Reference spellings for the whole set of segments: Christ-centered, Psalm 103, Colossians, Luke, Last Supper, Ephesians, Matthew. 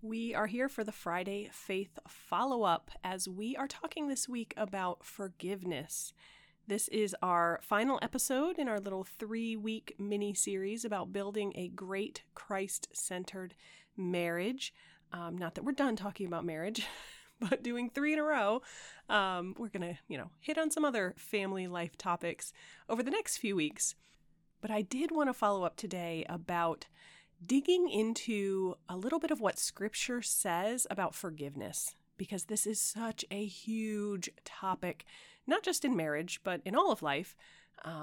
We are here for the Friday Faith Follow-Up as we are talking this week about forgiveness. This is our final episode in our little 3-week mini-series about building a great Christ-centered marriage. Not that we're done talking about marriage, but doing 3 in a row, we're going to, hit on some other family life topics over the next few weeks. But I did want to follow up today about digging into a little bit of what Scripture says about forgiveness, because this is such a huge topic, not just in marriage, but in all of life,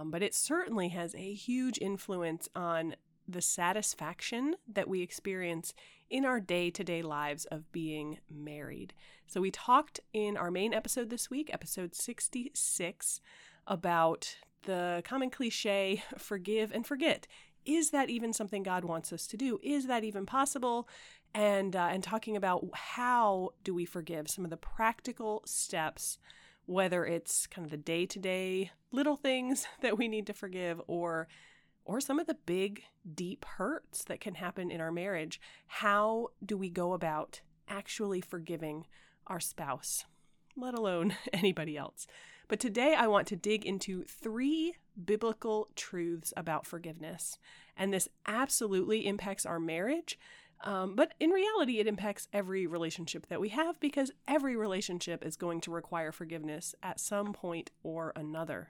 but it certainly has a huge influence on the satisfaction that we experience in our day-to-day lives of being married. So we talked in our main episode this week, episode 66, about the common cliche, forgive and forget. Is that even something God wants us to do? Is that even possible? And talking about how do we forgive, some of the practical steps, whether it's kind of the day-to-day little things that we need to forgive or some of the big, deep hurts that can happen in our marriage. How do we go about actually forgiving our spouse, let alone anybody else? But today I want to dig into 3 biblical truths about forgiveness. And this absolutely impacts our marriage, but in reality, it impacts every relationship that we have, because every relationship is going to require forgiveness at some point or another.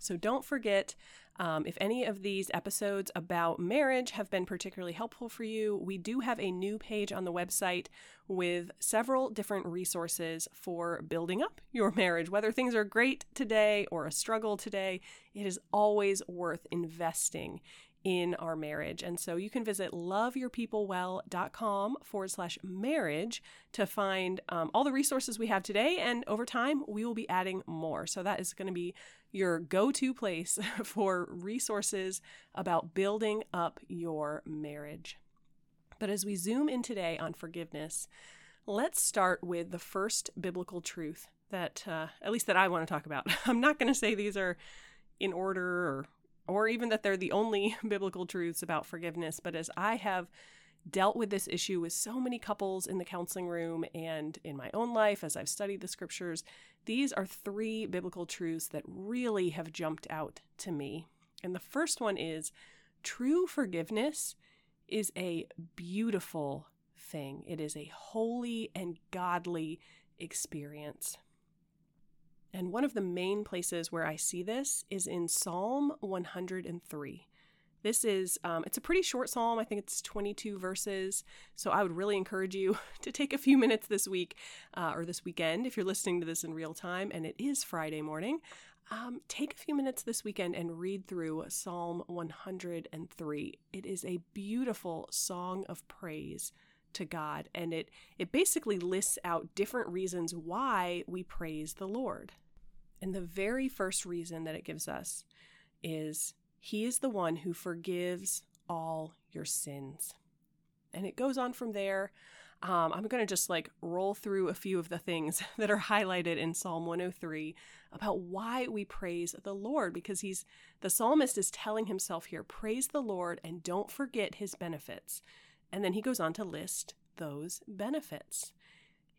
So don't forget, if any of these episodes about marriage have been particularly helpful for you, we do have a new page on the website with several different resources for building up your marriage. Whether things are great today or a struggle today, it is always worth investing in our marriage. And so you can visit loveyourpeoplewell.com/marriage to find all the resources we have today. And over time, we will be adding more. So that is going to be your go-to place for resources about building up your marriage. But as we zoom in today on forgiveness, let's start with the first biblical truth that, at least that I want to talk about. I'm not going to say these are in order or even that they're the only biblical truths about forgiveness, but as I have dealt with this issue with so many couples in the counseling room and in my own life as I've studied the Scriptures, these are 3 biblical truths that really have jumped out to me. And the first one is, true forgiveness is a beautiful thing. It is a holy and godly experience. And one of the main places where I see this is in Psalm 103. This is, it's a pretty short psalm. I think it's 22 verses. So I would really encourage you to take a few minutes this week or this weekend, if you're listening to this in real time, and it is Friday morning, take a few minutes this weekend and read through Psalm 103. It is a beautiful song of praise to God, and it basically lists out different reasons why we praise the Lord. And the very first reason that it gives us is He is the one who forgives all your sins. And it goes on from there. I'm going to just roll through a few of the things that are highlighted in Psalm 103 about why we praise the Lord, because the psalmist is telling himself here, praise the Lord and don't forget His benefits. And then he goes on to list those benefits.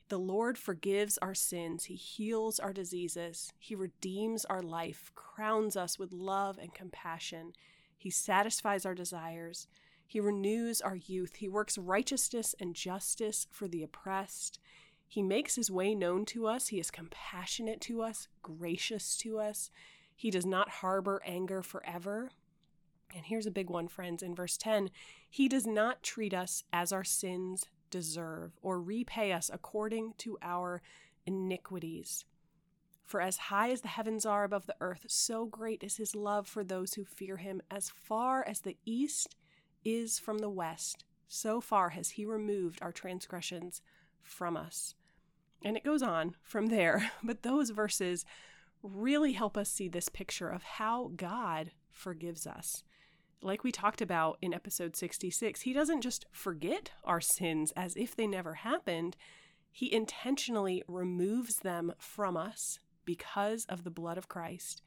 The Lord forgives our sins, He heals our diseases, He redeems our life, crowns us with love and compassion, He satisfies our desires, He renews our youth, He works righteousness and justice for the oppressed, He makes His way known to us, He is compassionate to us, gracious to us, He does not harbor anger forever. And here's a big one, friends, in verse 10, He does not treat us as our sins deserve or repay us according to our iniquities. For as high as the heavens are above the earth, so great is His love for those who fear Him. As far as the east is from the west, So far has he removed our transgressions from us. And it goes on from there. But those verses really help us see this picture of how God forgives us. Like we talked about in episode 66, he doesn't just forget our sins as if they never happened. He intentionally removes them from us because of the blood of Christ.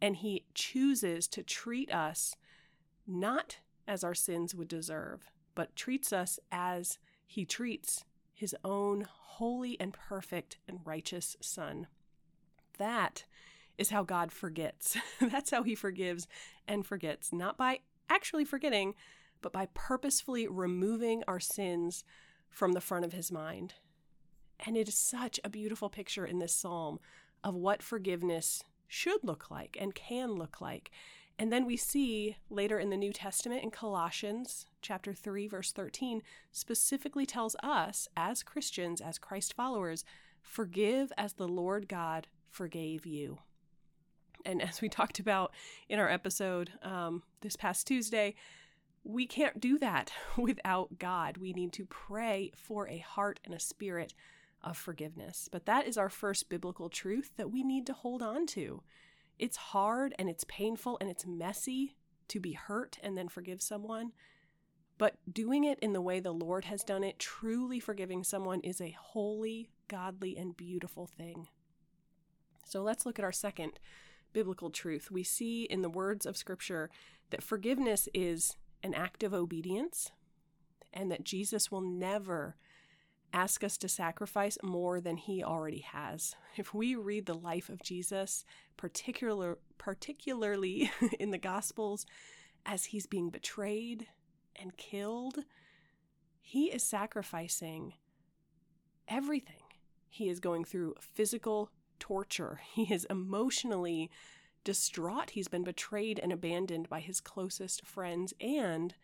And he chooses to treat us not as our sins would deserve, but treats us as he treats his own holy and perfect and righteous Son. That is how God forgets. That's how he forgives and forgets, not by actually forgetting, but by purposefully removing our sins from the front of his mind. And it is such a beautiful picture in this psalm of what forgiveness should look like and can look like. And then we see later in the New Testament in Colossians chapter 3, verse 13, specifically tells us as Christians, as Christ followers, forgive as the Lord God forgave you. And as we talked about in our episode this past Tuesday, we can't do that without God. We need to pray for a heart and a spirit of forgiveness. But that is our first biblical truth that we need to hold on to. It's hard and it's painful and it's messy to be hurt and then forgive someone. But doing it in the way the Lord has done it, truly forgiving someone, is a holy, godly, and beautiful thing. So let's look at our second biblical truth. We see in the words of Scripture that forgiveness is an act of obedience and that Jesus will never ask us to sacrifice more than he already has. If we read the life of Jesus, particularly in the Gospels, as he's being betrayed and killed, he is sacrificing everything. He is going through physical torture. He is emotionally distraught. He's been betrayed and abandoned by his closest friends, and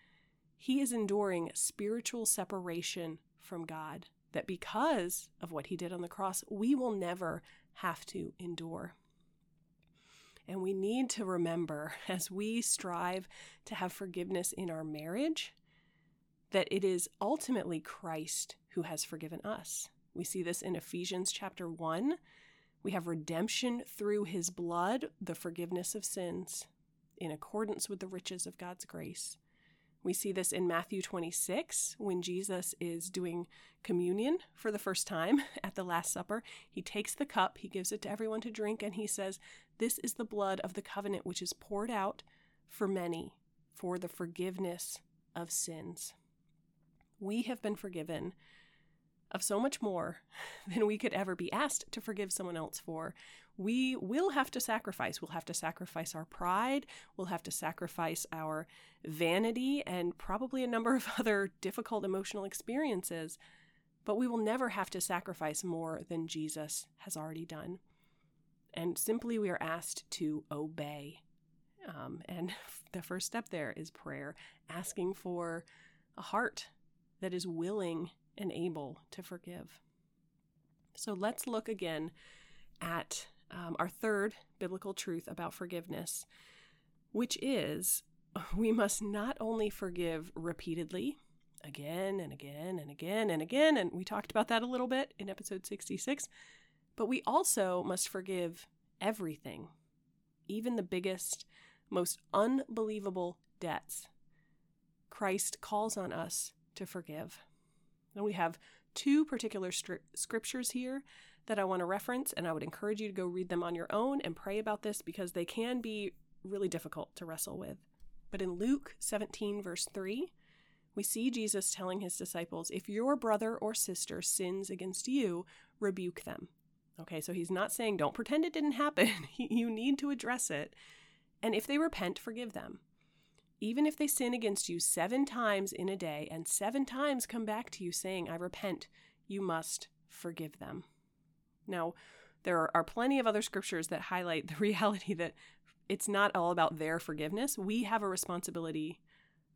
he is enduring spiritual separation from God, that because of what he did on the cross, we will never have to endure. And we need to remember, as we strive to have forgiveness in our marriage, that it is ultimately Christ who has forgiven us. We see this in Ephesians chapter 1. We have redemption through his blood, the forgiveness of sins, in accordance with the riches of God's grace. We see this in Matthew 26, when Jesus is doing communion for the first time at the Last Supper. He takes the cup, he gives it to everyone to drink, and he says, "This is the blood of the covenant which is poured out for many for the forgiveness of sins." We have been forgiven of so much more than we could ever be asked to forgive someone else for. We will have to sacrifice. We'll have to sacrifice our pride. We'll have to sacrifice our vanity and probably a number of other difficult emotional experiences. But we will never have to sacrifice more than Jesus has already done. And simply we are asked to obey. And the first step there is prayer, asking for a heart that is willing and able to forgive. So let's look again at our third biblical truth about forgiveness, which is we must not only forgive repeatedly, again and again and again and again, and we talked about that a little bit in episode 66, but we also must forgive everything, even the biggest, most unbelievable debts. Christ calls on us to forgive. And we have two particular scriptures here that I want to reference, and I would encourage you to go read them on your own and pray about this because they can be really difficult to wrestle with. But in Luke 17, verse 3, we see Jesus telling his disciples, "If your brother or sister sins against you, rebuke them." Okay, so he's not saying don't pretend it didn't happen. You need to address it. "And if they repent, forgive them. Even if they sin against you 7 times in a day and 7 times come back to you saying, 'I repent,' you must forgive them." Now, there are plenty of other scriptures that highlight the reality that it's not all about their forgiveness. We have a responsibility.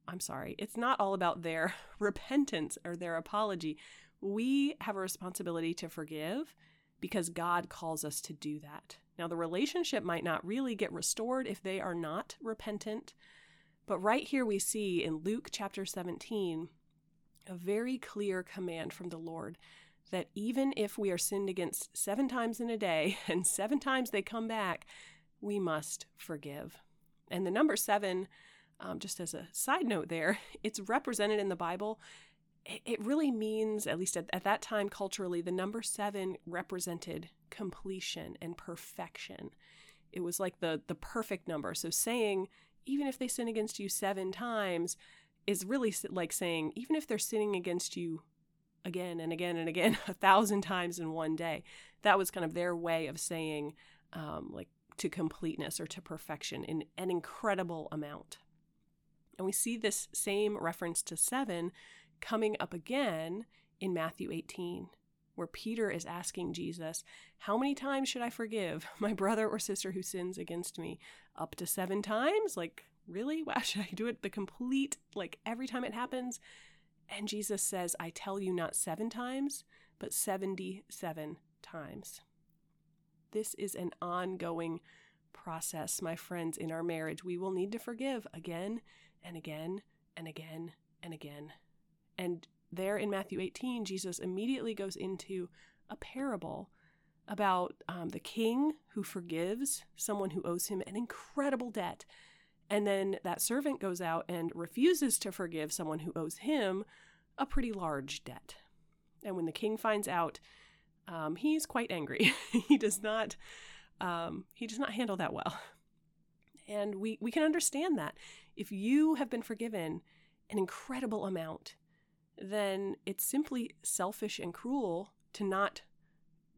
It's not all about their repentance or their apology. We have a responsibility to forgive because God calls us to do that. Now, the relationship might not really get restored if they are not repentant. But right here we see in Luke chapter 17 a very clear command from the Lord that even if we are sinned against 7 times in a day and 7 times they come back, we must forgive. And the number 7, just as a side note there, it's represented in the Bible. It really means, at least at that time culturally, the number 7 represented completion and perfection. It was like the perfect number. So saying, even if they sin against you 7 times, is really like saying, even if they're sinning against you again and again and again, 1,000 times in one day, that was kind of their way of saying like to completeness or to perfection in an incredible amount. And we see this same reference to 7 coming up again in Matthew 18, where Peter is asking Jesus, how many times should I forgive my brother or sister who sins against me? Up to 7 times? Like, really? Why should I do it the complete, like every time it happens? And Jesus says, I tell you, not 7 times, but 77 times. This is an ongoing process, my friends, in our marriage. We will need to forgive again and again and again and again. And there in Matthew 18, Jesus immediately goes into a parable about the king who forgives someone who owes him an incredible debt. And then that servant goes out and refuses to forgive someone who owes him a pretty large debt. And when the king finds out, he's quite angry. He does not handle that well. And we can understand that. If you have been forgiven an incredible amount, then it's simply selfish and cruel to not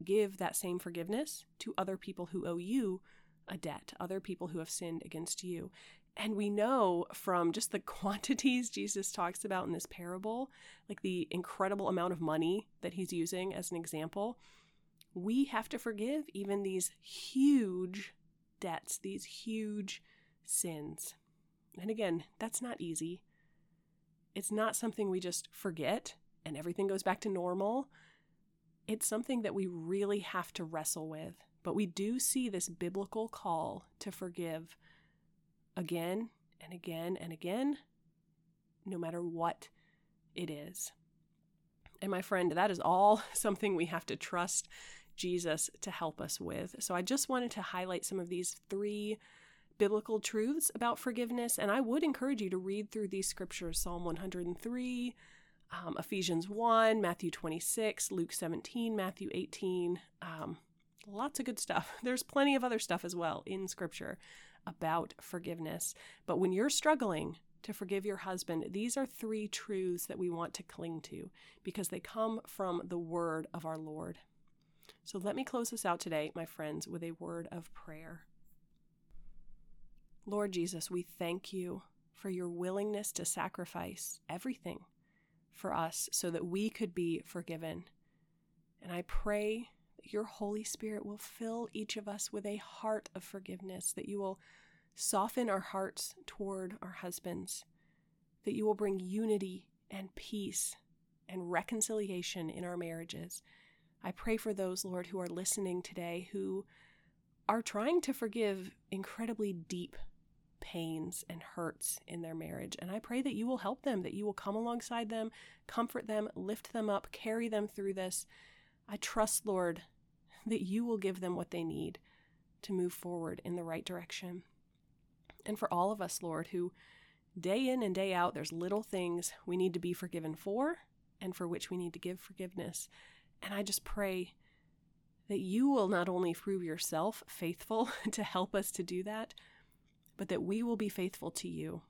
give that same forgiveness to other people who owe you a debt, other people who have sinned against you. And we know from just the quantities Jesus talks about in this parable, like the incredible amount of money that he's using as an example, we have to forgive even these huge debts, these huge sins. And again, that's not easy. It's not something we just forget and everything goes back to normal. It's something that we really have to wrestle with. But we do see this biblical call to forgive again and again and again, no matter what it is. And my friend, that is all something we have to trust Jesus to help us with. So I just wanted to highlight some of these 3 biblical truths about forgiveness, and I would encourage you to read through these scriptures, Psalm 103, Ephesians 1, Matthew 26, Luke 17, Matthew 18, lots of good stuff. There's plenty of other stuff as well in scripture about forgiveness, but when you're struggling to forgive your husband, these are 3 truths that we want to cling to because they come from the word of our Lord. So let me close this out today, my friends, with a word of prayer. Lord Jesus, we thank you for your willingness to sacrifice everything for us so that we could be forgiven. And I pray that your Holy Spirit will fill each of us with a heart of forgiveness, that you will soften our hearts toward our husbands, that you will bring unity and peace and reconciliation in our marriages. I pray for those, Lord, who are listening today who are trying to forgive incredibly deep pains and hurts in their marriage. And I pray that you will help them, that you will come alongside them, comfort them, lift them up, carry them through this. I trust, Lord, that you will give them what they need to move forward in the right direction. And for all of us, Lord, who day in and day out, there's little things we need to be forgiven for and for which we need to give forgiveness. And I just pray that you will not only prove yourself faithful to help us to do that, but that we will be faithful to you,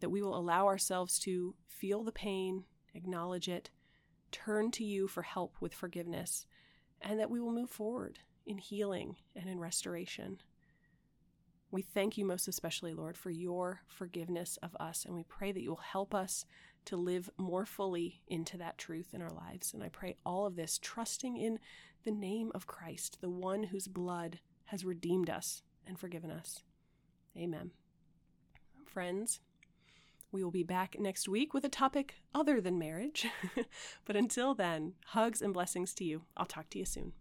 that we will allow ourselves to feel the pain, acknowledge it, turn to you for help with forgiveness, and that we will move forward in healing and in restoration. We thank you most especially, Lord, for your forgiveness of us, and we pray that you will help us to live more fully into that truth in our lives. And I pray all of this, trusting in the name of Christ, the one whose blood has redeemed us and forgiven us. Amen. Friends, we will be back next week with a topic other than marriage. But until then, hugs and blessings to you. I'll talk to you soon.